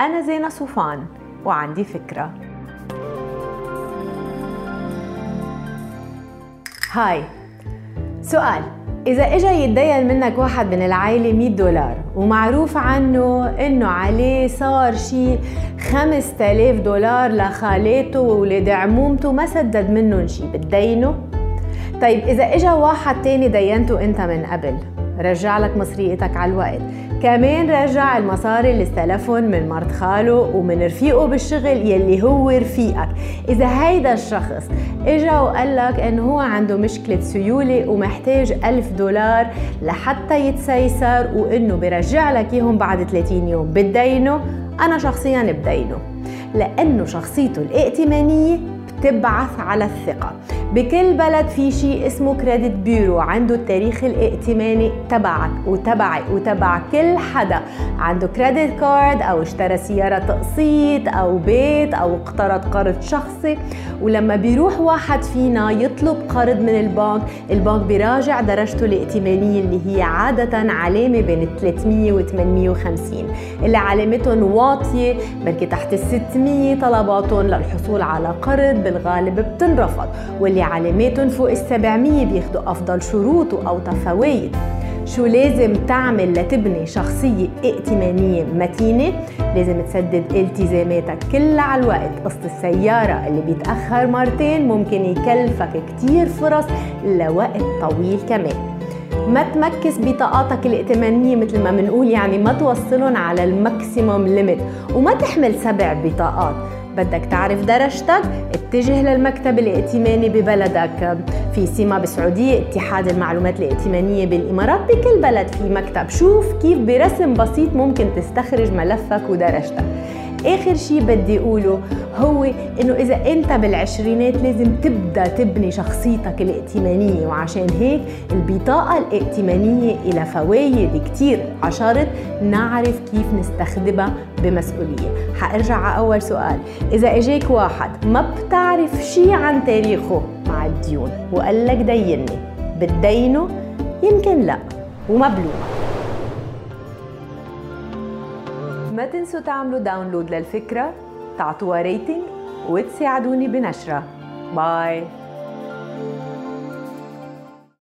أنا زينة صوفان وعندي فكرة. هاي سؤال، إذا إجا يتدين منك واحد من العائلة $100 ومعروف عنه إنه عليه صار شي $5000 لخالاته وولاد عمومته ما سدد منهم شي، بتدينه؟ طيب إذا إجا واحد تاني دينته أنت من قبل، رجع لك مصريتك على الوقت، كمان رجع المصاري اللي استلفهم من مرت خاله ومن رفيقه بالشغل يلي هو رفيقك. إذا هيدا الشخص إجا وقال لك إنه هو عنده مشكلة سيولة ومحتاج $1000 لحتى يتسيسر وإنه برجع لك إياهم بعد 30 يوم، بتدينه؟ أنا شخصياً بدينه، لأنه شخصيته الائتمانية تبعث على الثقة. بكل بلد في شيء اسمه كريدت بيرو عنده التاريخ الائتماني تبعك وتبعي وتبع كل حدا عنده كريدت كارد أو اشترى سيارة تقسيط أو بيت أو اقترض قرض شخصي. ولما بيروح واحد فينا يطلب قرض من البنك، البنك بيراجع درجته الائتمانية اللي هي عادة علامة بين 300 و 850 اللي علامتهم واطية، بلكي تحت 600 طلباتهم للحصول على قرض بالغالب بتنرفض، واللي علاماتهم فوق 700 بياخدوا أفضل شروط أو تفاويض. شو لازم تعمل لتبني شخصية ائتمانية متينة؟ لازم تسدد التزاماتك كلها على الوقت. قسط السيارة اللي بيتأخر مرتين ممكن يكلفك كتير فرص لوقت طويل. كمان ما تمكس بطاقاتك الائتمانية مثل ما منقول، يعني ما توصلهم على الماكسيموم ليميت وما تحمل 7 بطاقات. بدك تعرف درجتك، اتجه للمكتب الائتماني ببلدك. في سيما بالسعودية، اتحاد المعلومات الائتمانية بالإمارات، بكل بلد في مكتب. شوف كيف برسم بسيط ممكن تستخرج ملفك ودرجتك. آخر شي بدي أقوله هو إنه إذا أنت بالعشرينات لازم تبدأ تبني شخصيتك الائتمانية، وعشان هيك البطاقة الائتمانية إلى فوايد كتير، عشرة نعرف كيف نستخدمها بمسؤولية. حأرجع على أول سؤال، إذا إجاك واحد ما بتعرف شي عن تاريخه مع الديون وقال لك ديني، بتدينه؟ يمكن لأ ومبلومة. ما تنسوا تعملوا داونلود للفكرة، تعطوها ريتنج وتساعدوني بنشرها. باي.